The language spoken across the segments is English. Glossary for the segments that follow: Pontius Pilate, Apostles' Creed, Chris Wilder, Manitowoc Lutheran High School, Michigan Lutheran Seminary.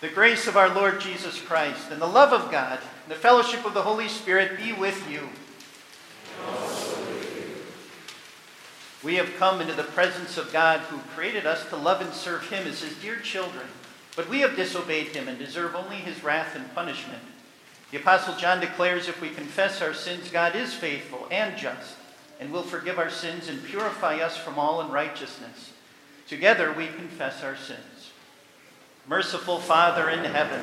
The grace of our Lord Jesus Christ and the love of God and the fellowship of the Holy Spirit be with you. And also with you. We have come into the presence of God who created us to love and serve him as his dear children, but we have disobeyed him and deserve only his wrath and punishment. The Apostle John declares, if we confess our sins, God is faithful and just and will forgive our sins and purify us from all unrighteousness. Together we confess our sins. Merciful Father in heaven,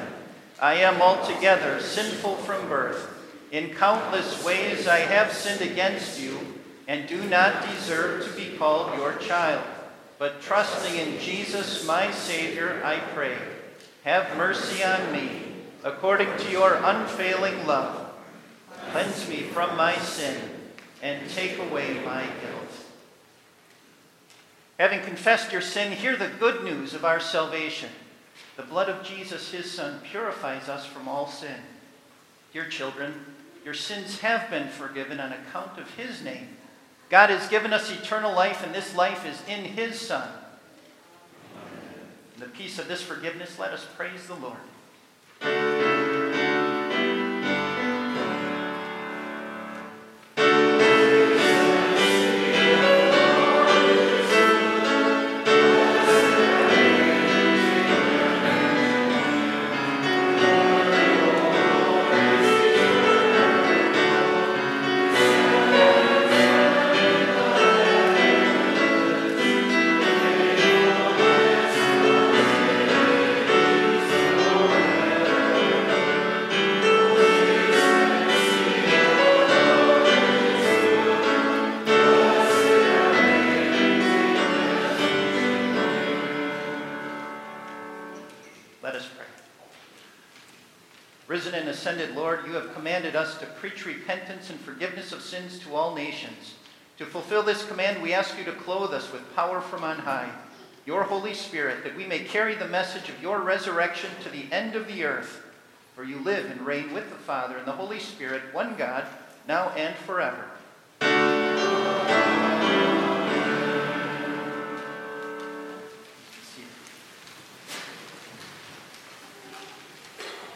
I am altogether sinful from birth. In countless ways I have sinned against you and do not deserve to be called your child. But trusting in Jesus, my Savior, I pray, have mercy on me, according to your unfailing love. Cleanse me from my sin and take away my guilt. Having confessed your sin, hear the good news of our salvation. The blood of Jesus, his Son, purifies us from all sin. Dear children, your sins have been forgiven on account of his name. God has given us eternal life, and this life is in his Son. In the peace of this forgiveness, let us praise the Lord. Lord, you have commanded us to preach repentance and forgiveness of sins to all nations. To fulfill this command, we ask you to clothe us with power from on high, your Holy Spirit, that we may carry the message of your resurrection to the end of the earth. For you live and reign with the Father and the Holy Spirit, one God, now and forever.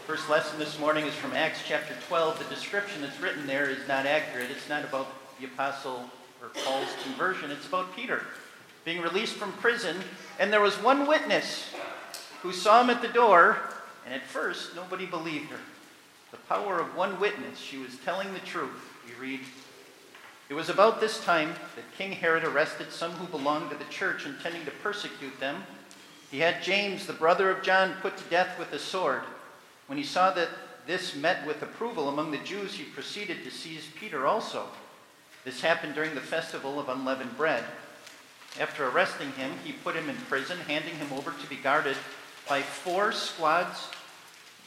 First lesson this morning is from Acts chapter 12. The description that's written there is not accurate. It's not about the apostle or Paul's conversion. It's about Peter being released from prison. And there was one witness who saw him at the door, and at first nobody believed her. The power of one witness, she was telling the truth. We read, it was about this time that King Herod arrested some who belonged to the church, intending to persecute them. He had James, the brother of John, put to death with a sword. When he saw that this met with approval among the Jews, he proceeded to seize Peter also. This happened during the festival of unleavened bread. After arresting him, he put him in prison, handing him over to be guarded by 4 squads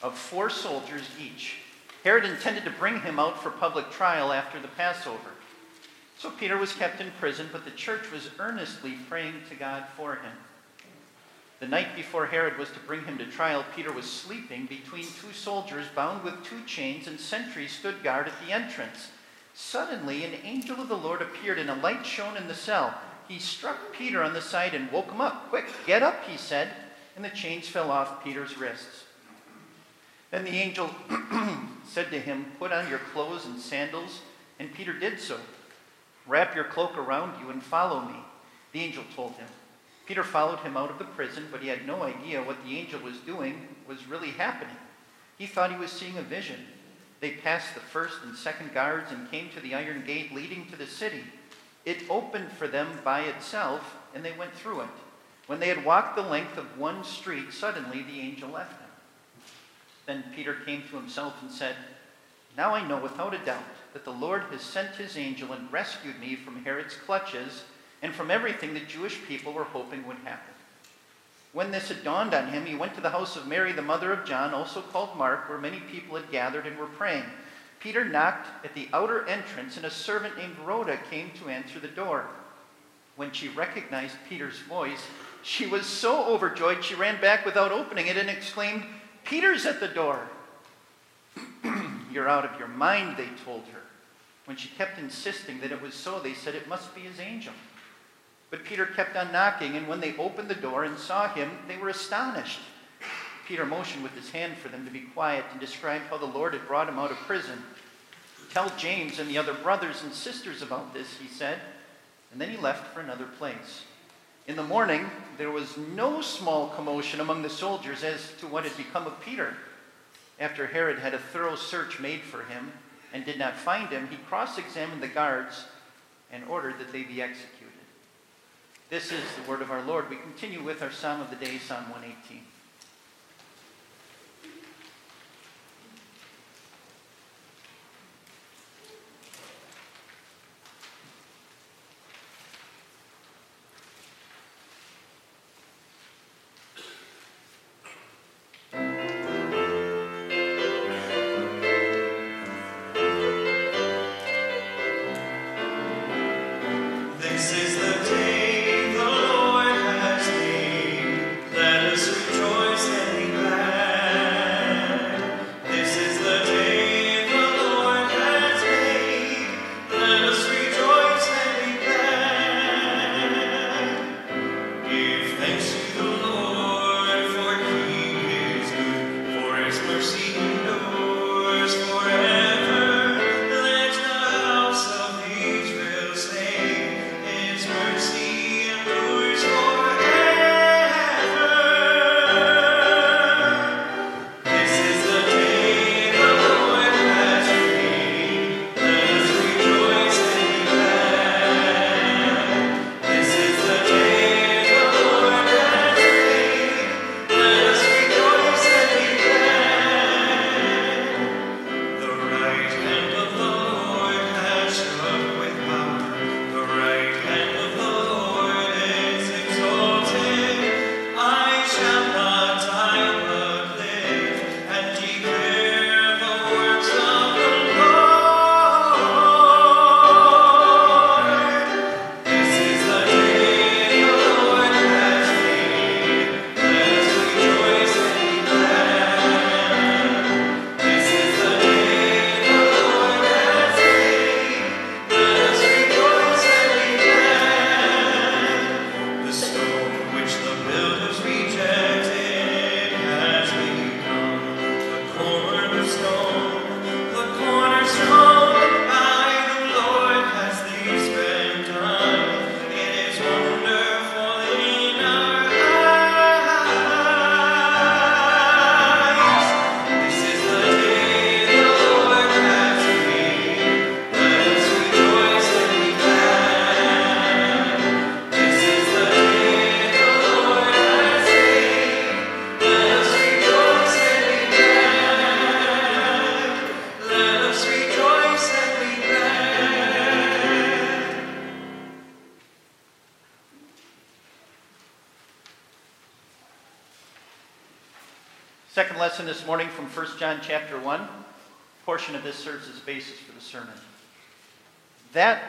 of 4 soldiers each. Herod intended to bring him out for public trial after the Passover. So Peter was kept in prison, but the church was earnestly praying to God for him. The night before Herod was to bring him to trial, Peter was sleeping between 2 soldiers bound with 2 chains, and sentries stood guard at the entrance. Suddenly, an angel of the Lord appeared, and a light shone in the cell. He struck Peter on the side and woke him up. Quick, get up, he said, and the chains fell off Peter's wrists. Then the angel said to him, put on your clothes and sandals, and Peter did so. Wrap your cloak around you and follow me, the angel told him. Peter followed him out of the prison, but he had no idea what the angel was doing was really happening. He thought he was seeing a vision. They passed the 1st and 2nd guards and came to the iron gate leading to the city. It opened for them by itself, and they went through it. When they had walked the length of 1 street, suddenly the angel left them. Then Peter came to himself and said, now I know without a doubt that the Lord has sent his angel and rescued me from Herod's clutches and from everything the Jewish people were hoping would happen. When this had dawned on him, he went to the house of Mary, the mother of John, also called Mark, where many people had gathered and were praying. Peter knocked at the outer entrance, and a servant named Rhoda came to answer the door. When she recognized Peter's voice, she was so overjoyed she ran back without opening it and exclaimed, Peter's at the door. You're out of your mind, they told her. When she kept insisting that it was so, they said it must be his angel. But Peter kept on knocking, and when they opened the door and saw him, they were astonished. Peter motioned with his hand for them to be quiet and described how the Lord had brought him out of prison. Tell James and the other brothers and sisters about this, he said, and then he left for another place. In the morning, there was no small commotion among the soldiers as to what had become of Peter. After Herod had a thorough search made for him and did not find him, he cross-examined the guards and ordered that they be executed. This is the word of our Lord. We continue with our Psalm of the Day, Psalm 118. Second lesson this morning from 1 John chapter 1. A portion of this serves as basis for the sermon. That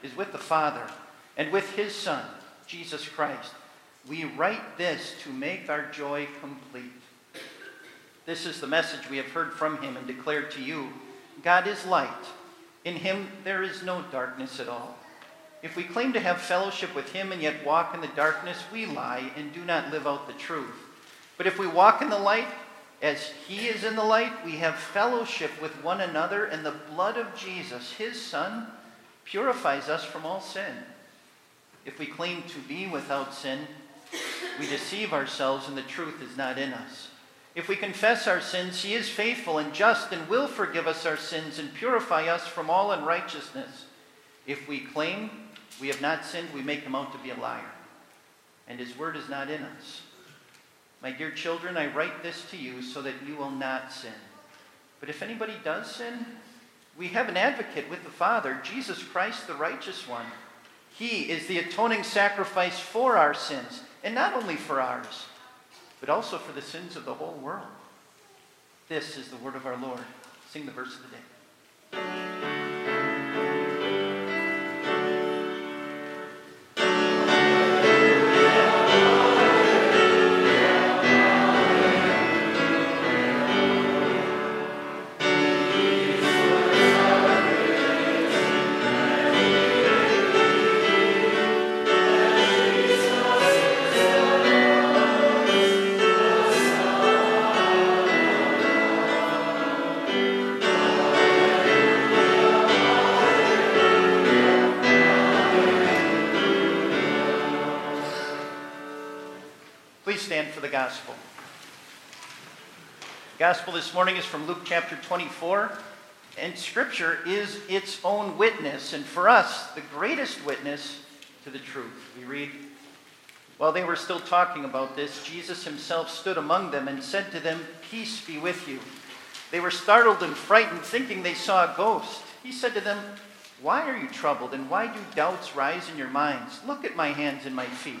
is with the Father and with his Son, Jesus Christ. We write this to make our joy complete. This is the message we have heard from him and declared to you. God is light. In him there is no darkness at all. If we claim to have fellowship with him and yet walk in the darkness, we lie and do not live out the truth. But if we walk in the light, as he is in the light, we have fellowship with one another, and the blood of Jesus, his Son, purifies us from all sin. If we claim to be without sin, we deceive ourselves, and the truth is not in us. If we confess our sins, he is faithful and just and will forgive us our sins and purify us from all unrighteousness. If we claim we have not sinned, we make him out to be a liar, and his word is not in us. My dear children, I write this to you so that you will not sin. But if anybody does sin, we have an advocate with the Father, Jesus Christ, the righteous one. He is the atoning sacrifice for our sins, and not only for ours, but also for the sins of the whole world. This is the word of our Lord. Sing the verse of the day. Gospel. The gospel this morning is from Luke chapter 24, and Scripture is its own witness, and for us, the greatest witness to the truth. We read, while they were still talking about this, Jesus himself stood among them and said to them, "Peace be with you." They were startled and frightened, thinking they saw a ghost. He said to them, "Why are you troubled, and why do doubts rise in your minds? Look at my hands and my feet.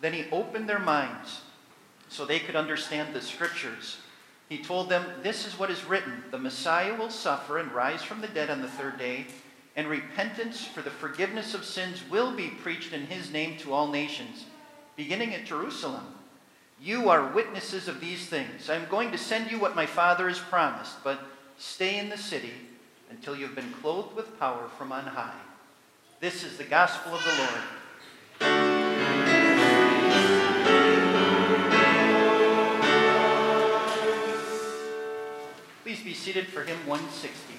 Then he opened their minds so they could understand the Scriptures. He told them, "This is what is written. The Messiah will suffer and rise from the dead on the third day, and repentance for the forgiveness of sins will be preached in his name to all nations, beginning at Jerusalem. You are witnesses of these things. I am going to send you what my Father has promised, but stay in the city until you have been clothed with power from on high." This is the gospel of the Lord. Please be seated for hymn 160.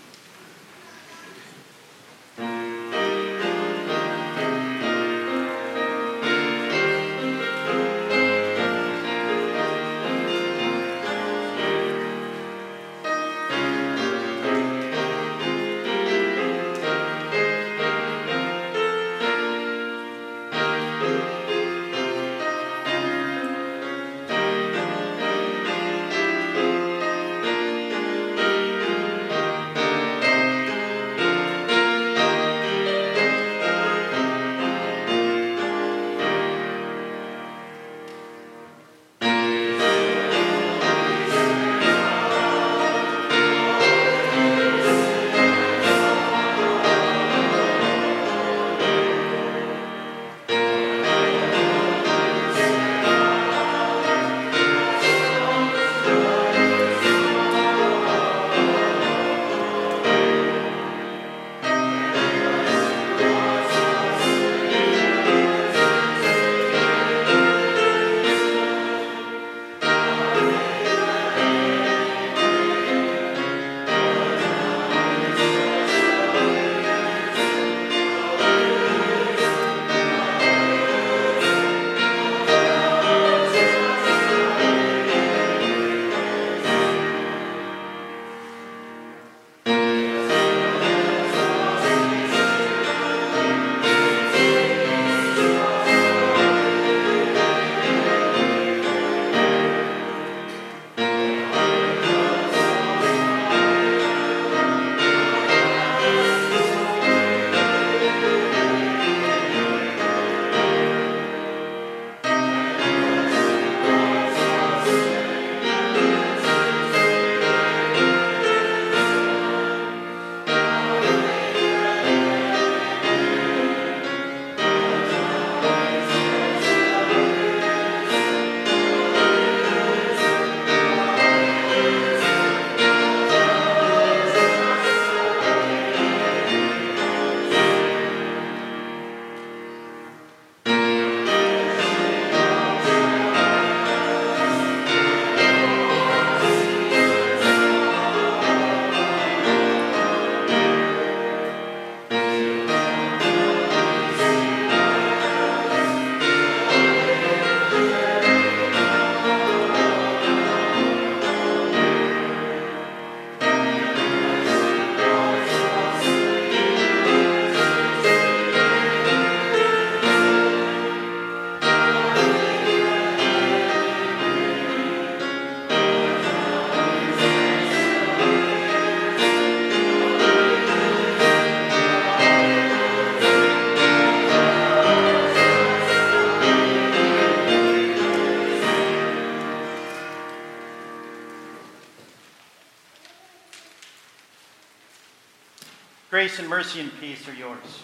Grace and mercy and peace are yours.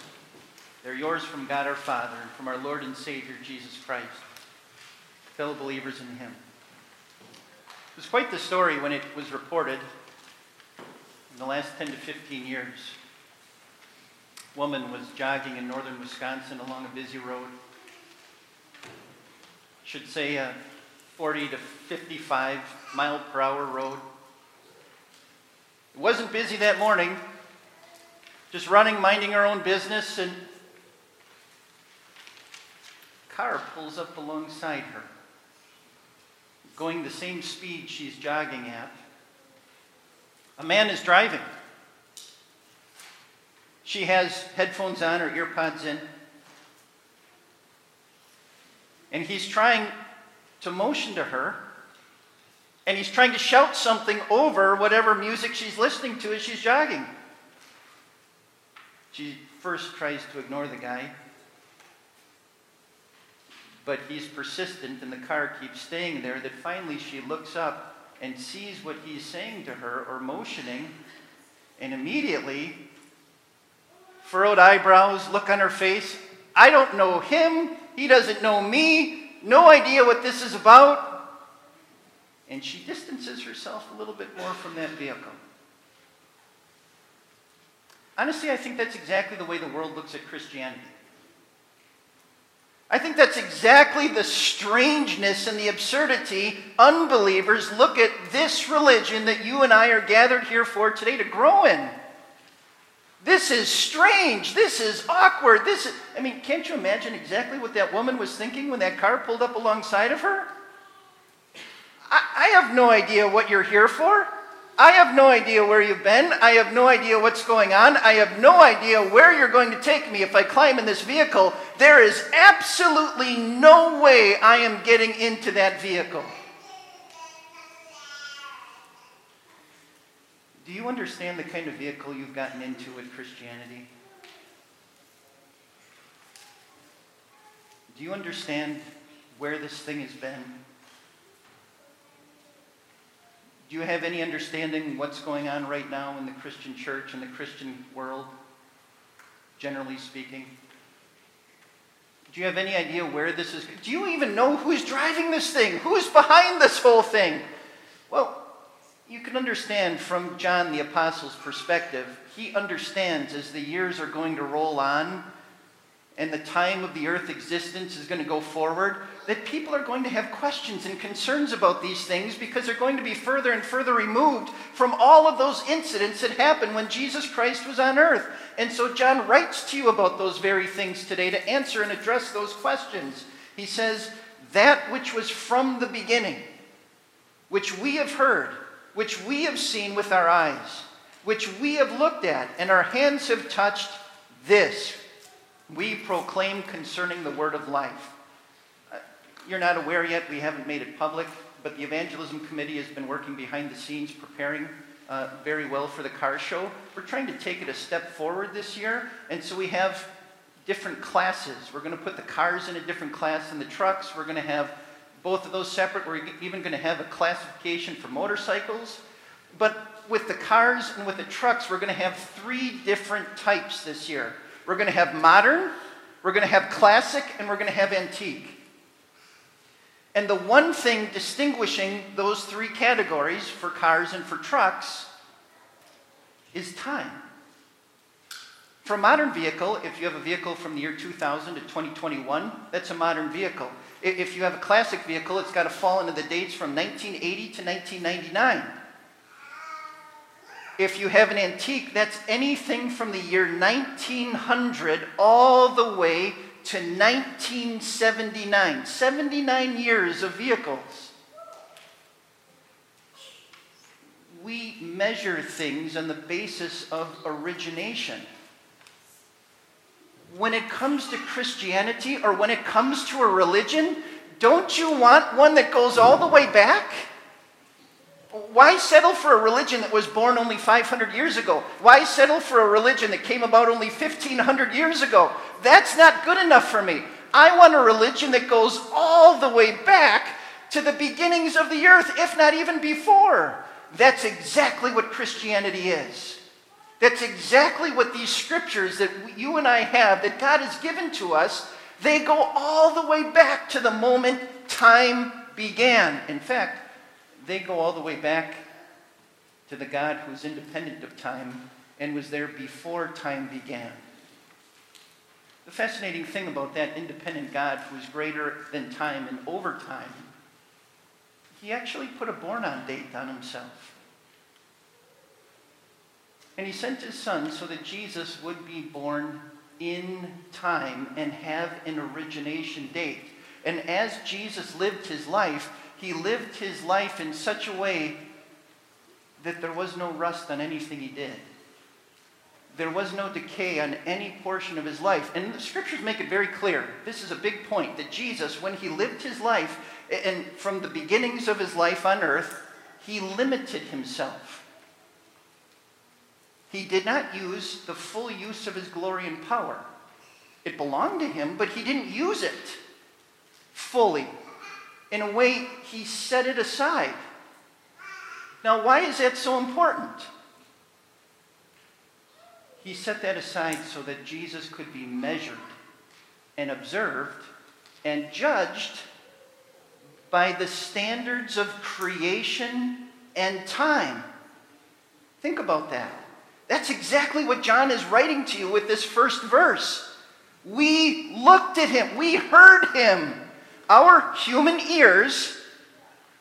They're yours from God our Father and from our Lord and Savior, Jesus Christ. Fellow believers in him. It was quite the story when it was reported in the last 10 to 15 years. A woman was jogging in northern Wisconsin along a busy road. Should say a 40 to 55 mile per hour road. It wasn't busy that morning. Just running, minding her own business, and a car pulls up alongside her, going the same speed she's jogging at. A man is driving. She has headphones on or earpods in, and he's trying to motion to her, and he's trying to shout something over whatever music she's listening to as she's jogging. She first tries to ignore the guy, but he's persistent, and the car keeps staying there, that finally she looks up and sees what he's saying to her or motioning, and immediately, furrowed eyebrows, look on her face, I don't know him, he doesn't know me, no idea what this is about, and she distances herself a little bit more from that vehicle. Honestly, I think that's exactly the way the world looks at Christianity. I think that's exactly the strangeness and the absurdity unbelievers look at this religion that you and I are gathered here for today to grow in. This is strange. This is awkward. Can't you imagine exactly what that woman was thinking when that car pulled up alongside of her? I have no idea what you're here for. I have no idea where you've been. I have no idea what's going on. I have no idea where you're going to take me if I climb in this vehicle. There is absolutely no way I am getting into that vehicle. Do you understand the kind of vehicle you've gotten into with Christianity? Do you understand where this thing has been? Do you have any understanding what's going on right now in the Christian church and the Christian world, generally speaking? Do you have any idea where this is? Do you even know who's driving this thing? Who's behind this whole thing? Well, you can understand from John the Apostle's perspective. He understands as the years are going to roll on and the time of the earth's existence is going to go forward, that people are going to have questions and concerns about these things because they're going to be further and further removed from all of those incidents that happened when Jesus Christ was on earth. And so John writes to you about those very things today to answer and address those questions. He says, that which was from the beginning, which we have heard, which we have seen with our eyes, which we have looked at and our hands have touched, this we proclaim concerning the word of life. You're not aware yet, we haven't made it public, but the Evangelism Committee has been working behind the scenes, preparing very well for the car show. We're trying to take it a step forward this year, and so we have different classes. We're going to put the cars in a different class than the trucks. We're going to have both of those separate. We're even going to have a classification for motorcycles. But with the cars and with the trucks, we're going to have three different types this year. We're going to have modern, we're going to have classic, and we're going to have antique. And the one thing distinguishing those three categories for cars and for trucks is time. For a modern vehicle, if you have a vehicle from the year 2000 to 2021, that's a modern vehicle. If you have a classic vehicle, it's got to fall into the dates from 1980 to 1999. If you have an antique, that's anything from the year 1900 all the way to 1979. 79 years of vehicles. We measure things on the basis of origination. When it comes to Christianity or when it comes to a religion, don't you want one that goes all the way back? Why settle for a religion that was born only 500 years ago? Why settle for a religion that came about only 1,500 years ago? That's not good enough for me. I want a religion that goes all the way back to the beginnings of the earth, if not even before. That's exactly what Christianity is. That's exactly what these scriptures that you and I have, that God has given to us, they go all the way back to the moment time began. In fact, they go all the way back to the God who's independent of time and was there before time began. The fascinating thing about that independent God who's greater than time and over time, he actually put a born-on date on himself. And he sent his son so that Jesus would be born in time and have an origination date. And as Jesus lived his life, he lived his life in such a way that there was no rust on anything he did. There was no decay on any portion of his life. And the scriptures make it very clear. This is a big point, that Jesus, when he lived his life, and from the beginnings of his life on earth, he limited himself. He did not use the full use of his glory and power. It belonged to him, but he didn't use it fully. In a way, he set it aside. Now, why is that so important? He set that aside so that Jesus could be measured and observed and judged by the standards of creation and time. Think about that. That's exactly what John is writing to you with this first verse. We looked at him. We heard him. Our human ears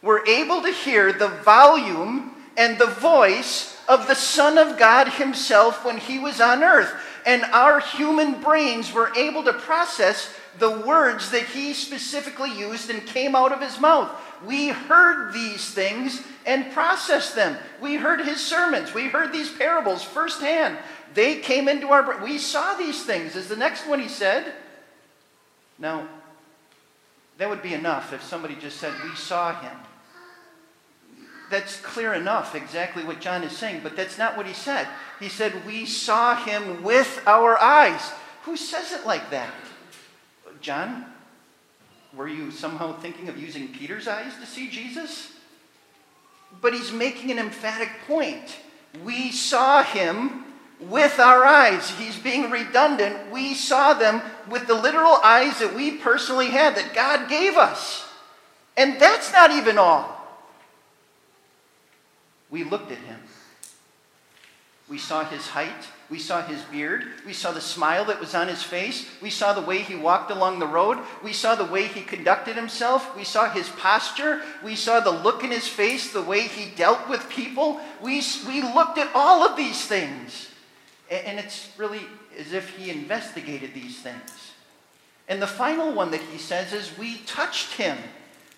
were able to hear the volume and the voice of the Son of God himself when he was on earth. And our human brains were able to process the words that he specifically used and came out of his mouth. We heard these things and processed them. We heard his sermons. We heard these parables firsthand. They came into our brain. We saw these things, is the next one he said. Now, that would be enough if somebody just said, we saw him. That's clear enough, exactly what John is saying, but that's not what he said. He said, we saw him with our eyes. Who says it like that? John, were you somehow thinking of using Peter's eyes to see Jesus? But he's making an emphatic point. We saw him with our eyes. He's being redundant. We saw them with the literal eyes that we personally had, that God gave us. And that's not even all. We looked at him. We saw his height. We saw his beard. We saw the smile that was on his face. We saw the way he walked along the road. We saw the way he conducted himself. We saw his posture. We saw the look in his face, the way he dealt with people. We looked at all of these things. And it's really as if he investigated these things. And the final one that he says is, we touched him.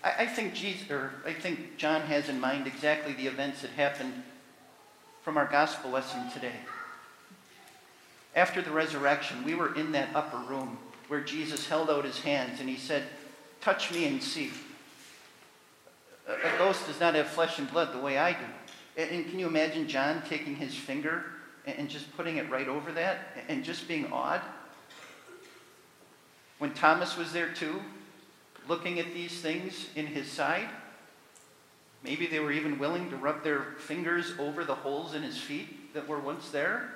I think John has in mind exactly the events that happened from our gospel lesson today. After the resurrection, we were in that upper room where Jesus held out his hands and he said, touch me and see. A ghost does not have flesh and blood the way I do. And can you imagine John taking his finger and just putting it right over that and just being awed? When Thomas was there too, looking at these things in his side. Maybe they were even willing to rub their fingers over the holes in his feet that were once there.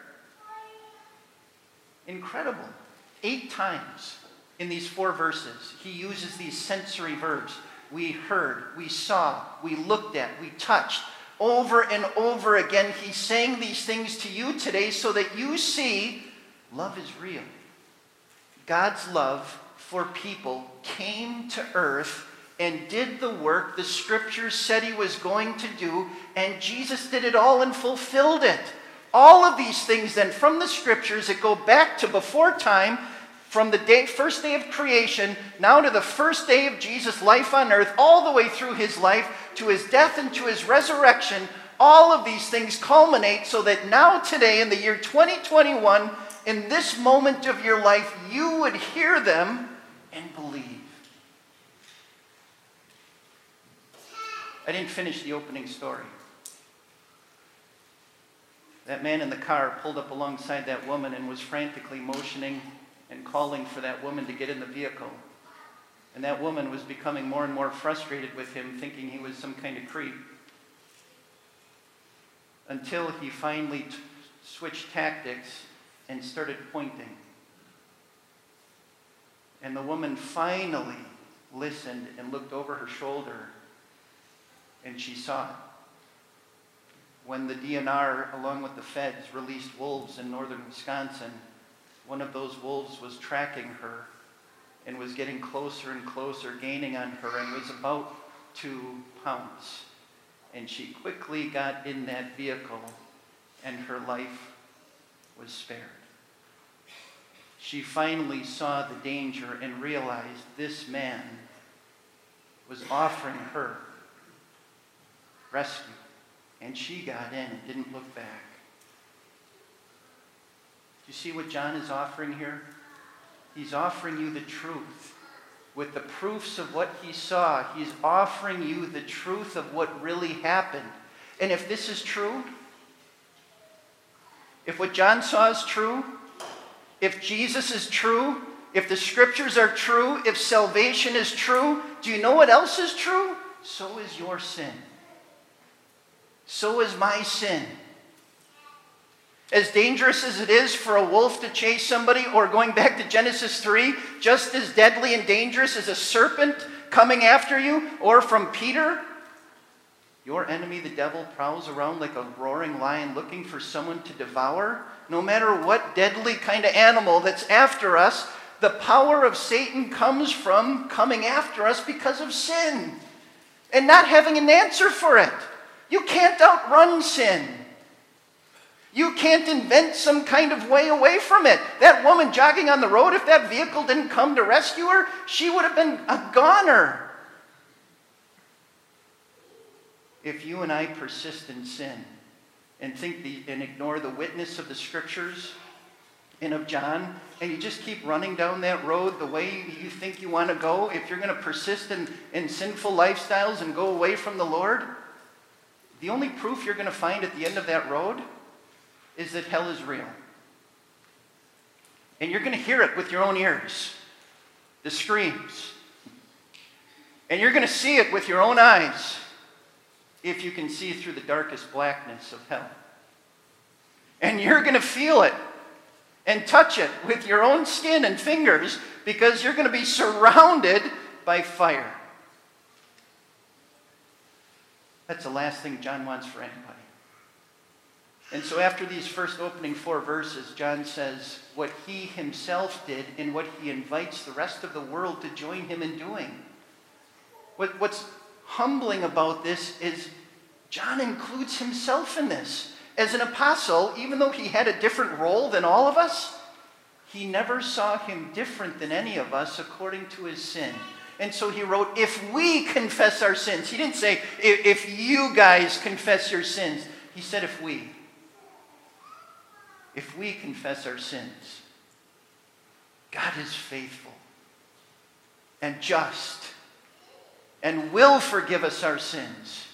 Incredible. 8 times in these 4 verses, he uses these sensory verbs. We heard, we saw, we looked at, we touched. Over and over again, he's saying these things to you today so that you see love is real. God's love for people came to earth and did the work the scriptures said he was going to do, and Jesus did it all and fulfilled it. All of these things then from the scriptures that go back to before time, from the first day of creation, now to the first day of Jesus' life on earth, all the way through his life, to his death and to his resurrection, all of these things culminate so that now today in the year 2021, in this moment of your life, you would hear them and believe. I didn't finish the opening story. That man in the car pulled up alongside that woman and was frantically motioning and calling for that woman to get in the vehicle. And that woman was becoming more and more frustrated with him, thinking he was some kind of creep. Until he finally switched tactics and started pointing. And the woman finally listened and looked over her shoulder, and she saw it. When the DNR, along with the feds, released wolves in northern Wisconsin, one of those wolves was tracking her and was getting closer and closer, gaining on her, and was about to pounce. And she quickly got in that vehicle, and her life was spared. She finally saw the danger and realized this man was offering her rescue. And she got in and didn't look back. Do you see what John is offering here? He's offering you the truth. With the proofs of what he saw, he's offering you the truth of what really happened. And if this is true, if what John saw is true, if Jesus is true, if the scriptures are true, if salvation is true, do you know what else is true? So is your sin. So is my sin. As dangerous as it is for a wolf to chase somebody, or going back to Genesis 3, just as deadly and dangerous as a serpent coming after you, or from Peter, your enemy, the devil, prowls around like a roaring lion looking for someone to devour. No matter what deadly kind of animal that's after us, the power of Satan comes from coming after us because of sin and not having an answer for it. You can't outrun sin. You can't invent some kind of way away from it. That woman jogging on the road, if that vehicle didn't come to rescue her, she would have been a goner. If you and I persist in sin and ignore the witness of the scriptures and of John, and you just keep running down that road the way you think you want to go, if you're going to persist in sinful lifestyles and go away from the Lord, the only proof you're going to find at the end of that road is that hell is real. And you're going to hear it with your own ears, the screams. And you're going to see it with your own eyes, if you can see through the darkest blackness of hell. And you're going to feel it and touch it with your own skin and fingers, because you're going to be surrounded by fire. That's the last thing John wants for anybody. And so after these first opening four verses, John says what he himself did and what he invites the rest of the world to join him in doing. What's humbling about this is John includes himself in this. As an apostle, even though he had a different role than all of us, he never saw him different than any of us according to his sin. And so he wrote, if we confess our sins. He didn't say, if you guys confess your sins. He said, if we. If we confess our sins, God is faithful and just and will forgive us our sins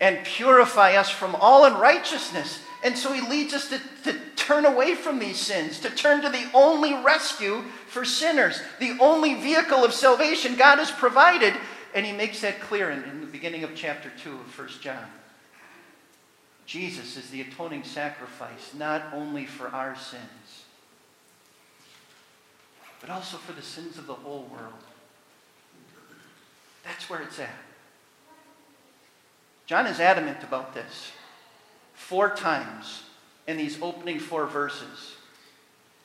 and purify us from all unrighteousness. And so he leads us to turn away from these sins, to turn to the only rescue for sinners, the only vehicle of salvation God has provided. And he makes that clear in the beginning of chapter 2 of 1 John. Jesus is the atoning sacrifice, not only for our sins, but also for the sins of the whole world. That's where it's at. John is adamant about this 4 times in these opening 4 verses.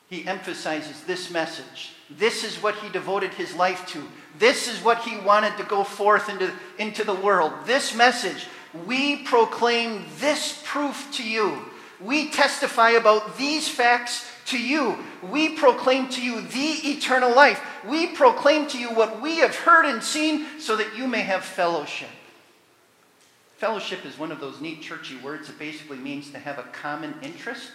He emphasizes this message. This is what he devoted his life to. This is what he wanted to go forth into the world. This message. We proclaim this proof to you. We testify about these facts to you. We proclaim to you the eternal life. We proclaim to you what we have heard and seen, so that you may have fellowship. Fellowship is one of those neat churchy words that basically means to have a common interest,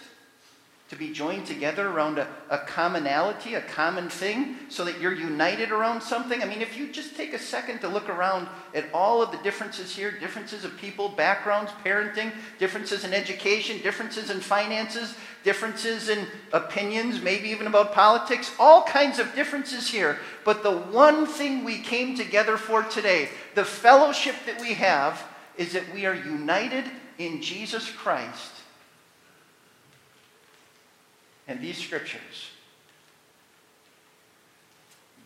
to be joined together around a commonality, a common thing, so that you're united around something. I mean, if you just take a second to look around at all of the differences here, differences of people, backgrounds, parenting, differences in education, differences in finances, differences in opinions, maybe even about politics, all kinds of differences here. But the one thing we came together for today, the fellowship that we have, is that we are united in Jesus Christ and these scriptures.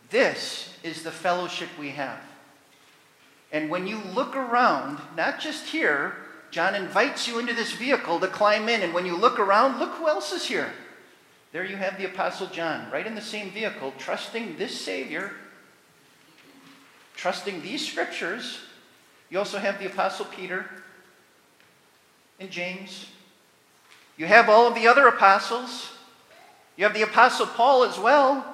This is the fellowship we have. And when you look around, not just here, John invites you into this vehicle to climb in. And when you look around, look who else is here. There you have the Apostle John, right in the same vehicle, trusting this Savior, trusting these scriptures. You also have the Apostle Peter and James. You have all of the other apostles. You have the Apostle Paul as well.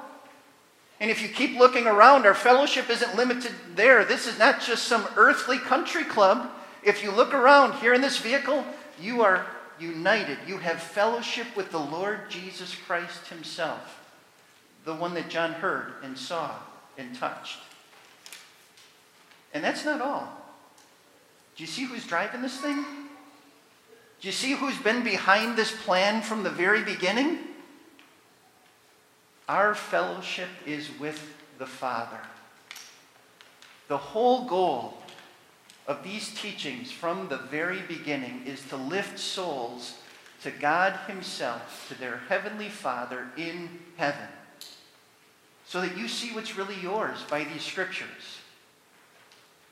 And if you keep looking around, our fellowship isn't limited there. This is not just some earthly country club. If you look around here in this vehicle, you are united. You have fellowship with the Lord Jesus Christ himself, the one that John heard and saw and touched. And that's not all. Do you see who's driving this thing? Do you see who's been behind this plan from the very beginning? Our fellowship is with the Father. The whole goal of these teachings from the very beginning is to lift souls to God himself, to their heavenly Father in heaven, so that you see what's really yours by these scriptures,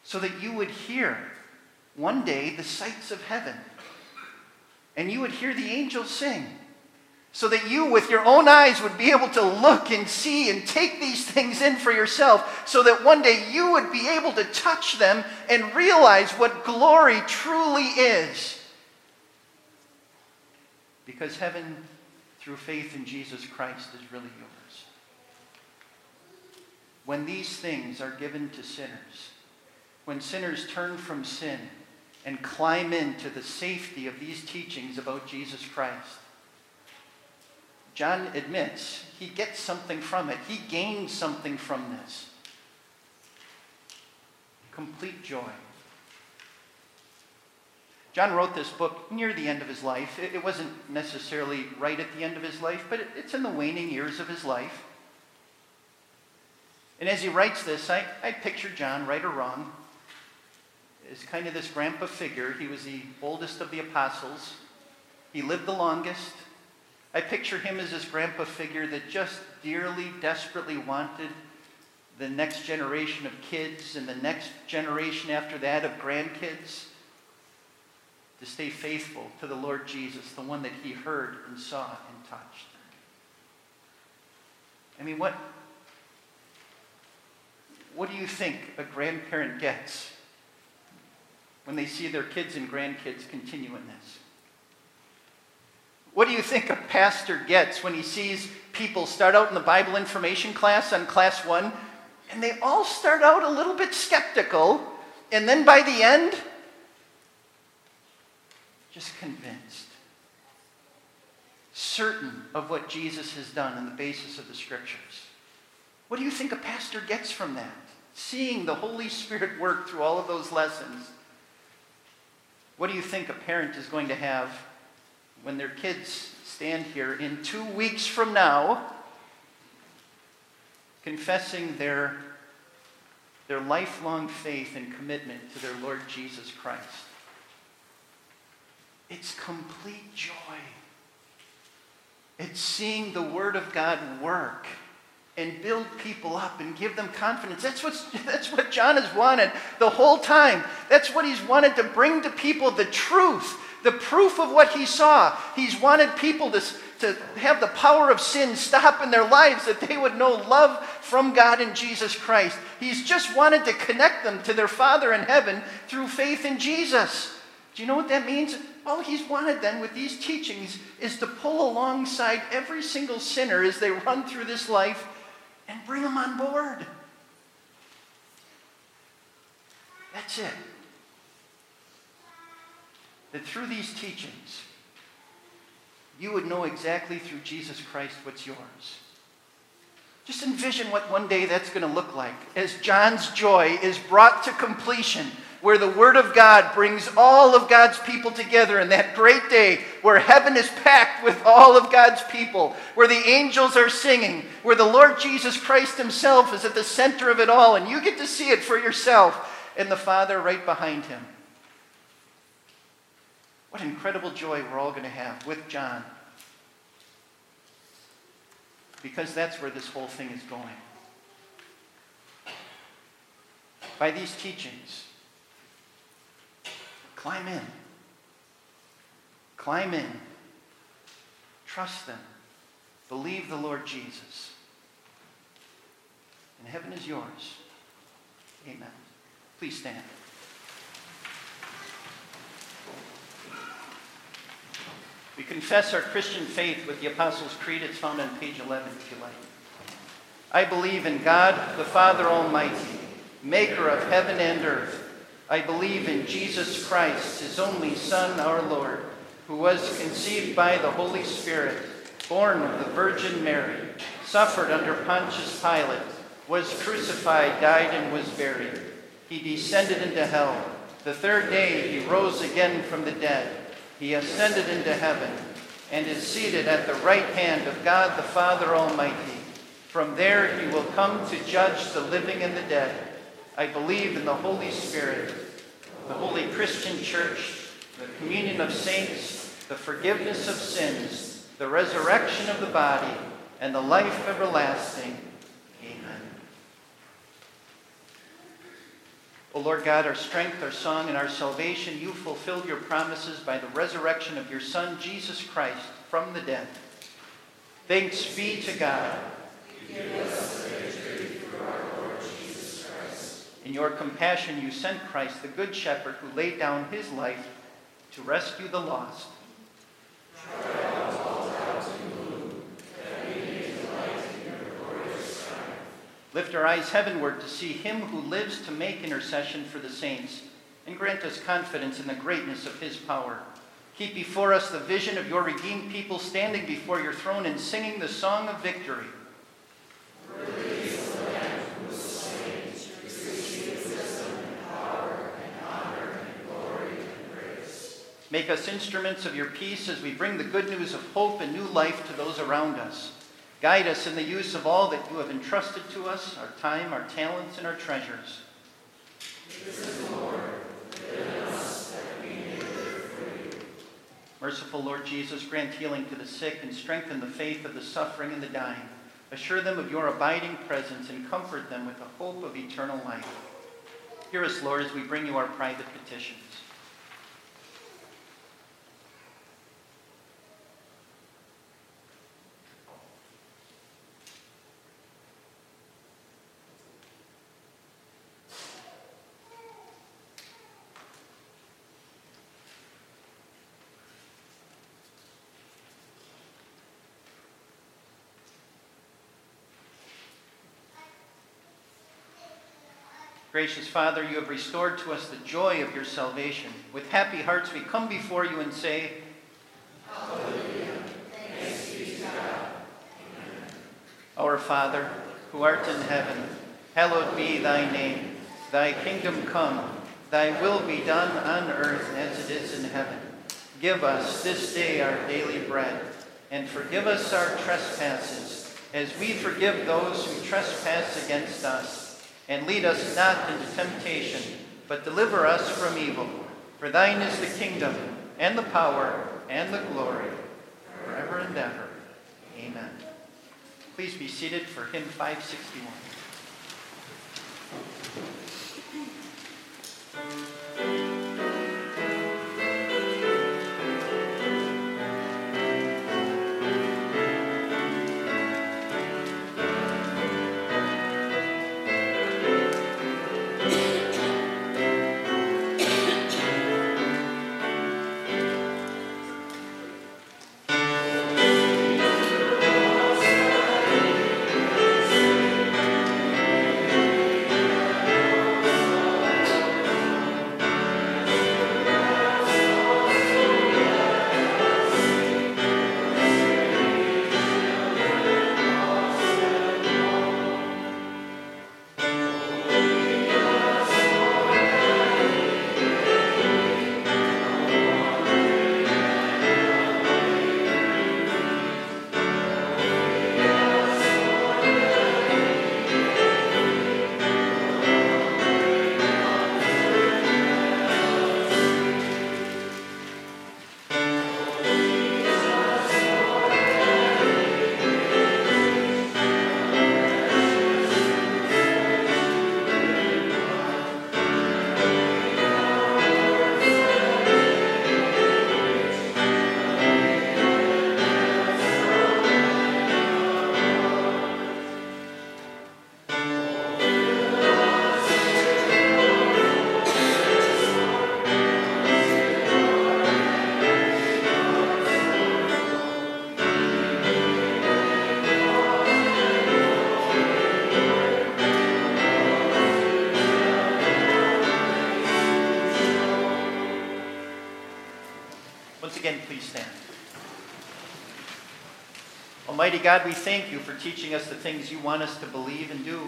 so that you would hear one day the sights of heaven, and you would hear the angels sing, so that you with your own eyes would be able to look and see and take these things in for yourself, so that one day you would be able to touch them and realize what glory truly is. Because heaven, through faith in Jesus Christ, is really yours. When these things are given to sinners, when sinners turn from sin and climb into the safety of these teachings about Jesus Christ, John admits he gets something from it. He gains something from this. Complete joy. John wrote this book near the end of his life. It wasn't necessarily right at the end of his life, but it's in the waning years of his life. And as he writes this, I picture John, right or wrong, as kind of this grandpa figure. He was the oldest of the apostles. He lived the longest. I picture him as this grandpa figure that just dearly, desperately wanted the next generation of kids and the next generation after that of grandkids to stay faithful to the Lord Jesus, the one that he heard and saw and touched. I mean, what do you think a grandparent gets when they see their kids and grandkids continuing this? What do you think a pastor gets when he sees people start out in the Bible information class on class 1, and they all start out a little bit skeptical, and then by the end, just convinced, certain of what Jesus has done on the basis of the scriptures? What do you think a pastor gets from that? Seeing the Holy Spirit work through all of those lessons. What do you think a parent is going to have when their kids stand here in 2 weeks from now confessing their lifelong faith and commitment to their Lord Jesus Christ? It's complete joy. It's seeing the Word of God work and build people up and give them confidence. That's what John has wanted the whole time. That's what he's wanted to bring to people, the truth, the proof of what he saw. He's wanted people to have the power of sin stop in their lives, that they would know love from God in Jesus Christ. He's just wanted to connect them to their Father in heaven through faith in Jesus. Do you know what that means? All he's wanted then with these teachings is to pull alongside every single sinner as they run through this life and bring them on board. That's it. That through these teachings, you would know exactly through Jesus Christ what's yours. Just envision what one day that's going to look like as John's joy is brought to completion, where the Word of God brings all of God's people together in that great day, where heaven is packed with all of God's people, where the angels are singing, where the Lord Jesus Christ himself is at the center of it all, and you get to see it for yourself, and the Father right behind him. What incredible joy we're all going to have with John because that's where this whole thing is going. By these teachings, climb in. Climb in. Trust them. Believe the Lord Jesus. And heaven is yours. Amen. Please stand. We confess our Christian faith with the Apostles' Creed. It's found on page 11, if you like. I believe in God, the Father Almighty, maker of heaven and earth. I believe in Jesus Christ, his only Son, our Lord, who was conceived by the Holy Spirit, born of the Virgin Mary, suffered under Pontius Pilate, was crucified, died, and was buried. He descended into hell. The third day he rose again from the dead. He ascended into heaven and is seated at the right hand of God the Father Almighty. From there he will come to judge the living and the dead. I believe in the Holy Spirit, the Holy Christian Church, the communion of saints, the forgiveness of sins, the resurrection of the body, and the life everlasting. Amen. O Lord God, our strength, our song, and our salvation, you fulfilled your promises by the resurrection of your Son, Jesus Christ, from the dead. Thanks be to God. You give us the victory through our Lord Jesus Christ. In your compassion, you sent Christ, the Good Shepherd, who laid down his life to rescue the lost. Lift our eyes heavenward to see him who lives to make intercession for the saints, and grant us confidence in the greatness of his power. Keep before us the vision of your redeemed people standing before your throne and singing the song of victory. Make us instruments of your peace as we bring the good news of hope and new life to those around us. Guide us in the use of all that you have entrusted to us, our time, our talents, and our treasures. Lord, us that we may live for you. Merciful Lord Jesus, grant healing to the sick and strengthen the faith of the suffering and the dying. Assure them of your abiding presence and comfort them with the hope of eternal life. Hear us, Lord, as we bring you our private petitions. Gracious Father, you have restored to us the joy of your salvation. With happy hearts, we come before you and say, Hallelujah. Thanks be to God. Amen. Our Father, who art in heaven, hallowed be thy name. Thy kingdom come, thy will be done on earth as it is in heaven. Give us this day our daily bread, and forgive us our trespasses, as we forgive those who trespass against us. And lead us not into temptation, but deliver us from evil. For thine is the kingdom, and the power, and the glory, forever and ever. Amen. Please be seated for hymn 561. Once again, please stand. Almighty God, we thank you for teaching us the things you want us to believe and do.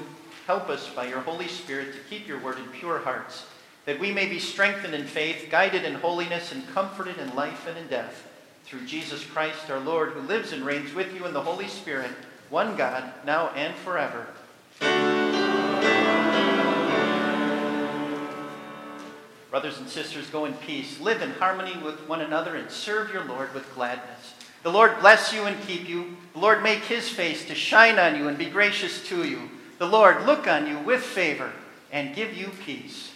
Help us by your Holy Spirit to keep your word in pure hearts, that we may be strengthened in faith, guided in holiness, and comforted in life and in death. Through Jesus Christ, our Lord, who lives and reigns with you in the Holy Spirit, one God, now and forever. Brothers and sisters, go in peace. Live in harmony with one another and serve your Lord with gladness. The Lord bless you and keep you. The Lord make his face to shine on you and be gracious to you. The Lord look on you with favor and give you peace.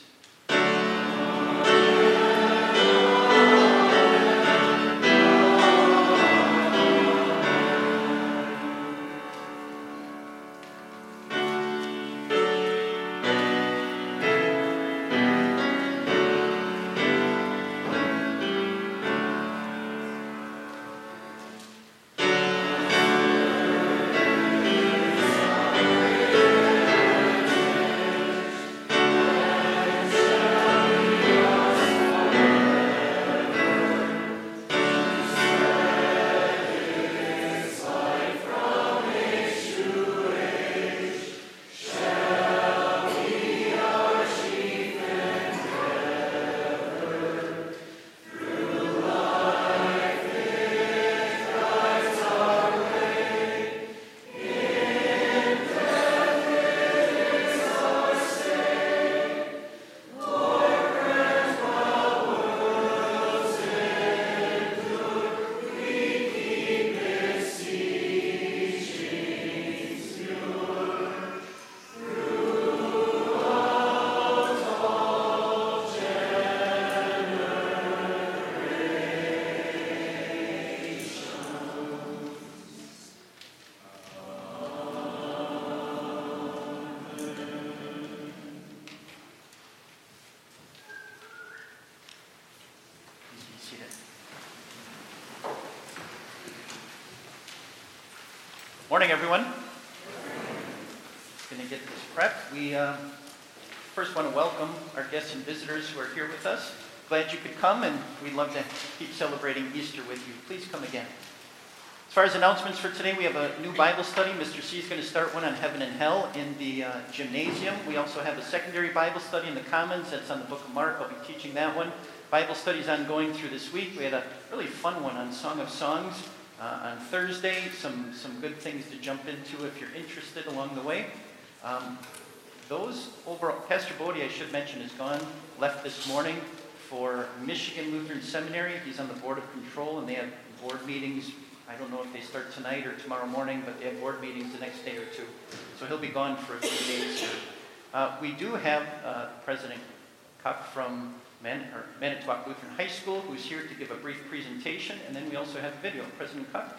Morning, everyone. I'm going to get this prepped. We first want to welcome our guests and visitors who are here with us. Glad you could come, and we'd love to keep celebrating Easter with you. Please come again. As far as announcements for today, we have a new Bible study. Mr. C is going to start one on heaven and hell in the gymnasium. We also have a secondary Bible study in the Commons. That's on the Book of Mark. I'll be teaching that one. Bible study's ongoing through this week. We had a really fun one on Song of Songs. On Thursday, some good things to jump into if you're interested along the way. Those overall, Pastor Bodie, I should mention, is gone, left this morning for Michigan Lutheran Seminary. He's on the Board of Control, and they have board meetings. I don't know if they start tonight or tomorrow morning, but they have board meetings the next day or two. So he'll be gone for a few days. We do have President Cuck from Manitowoc Lutheran High School, who's here to give a brief presentation, and then we also have video. President Cuck.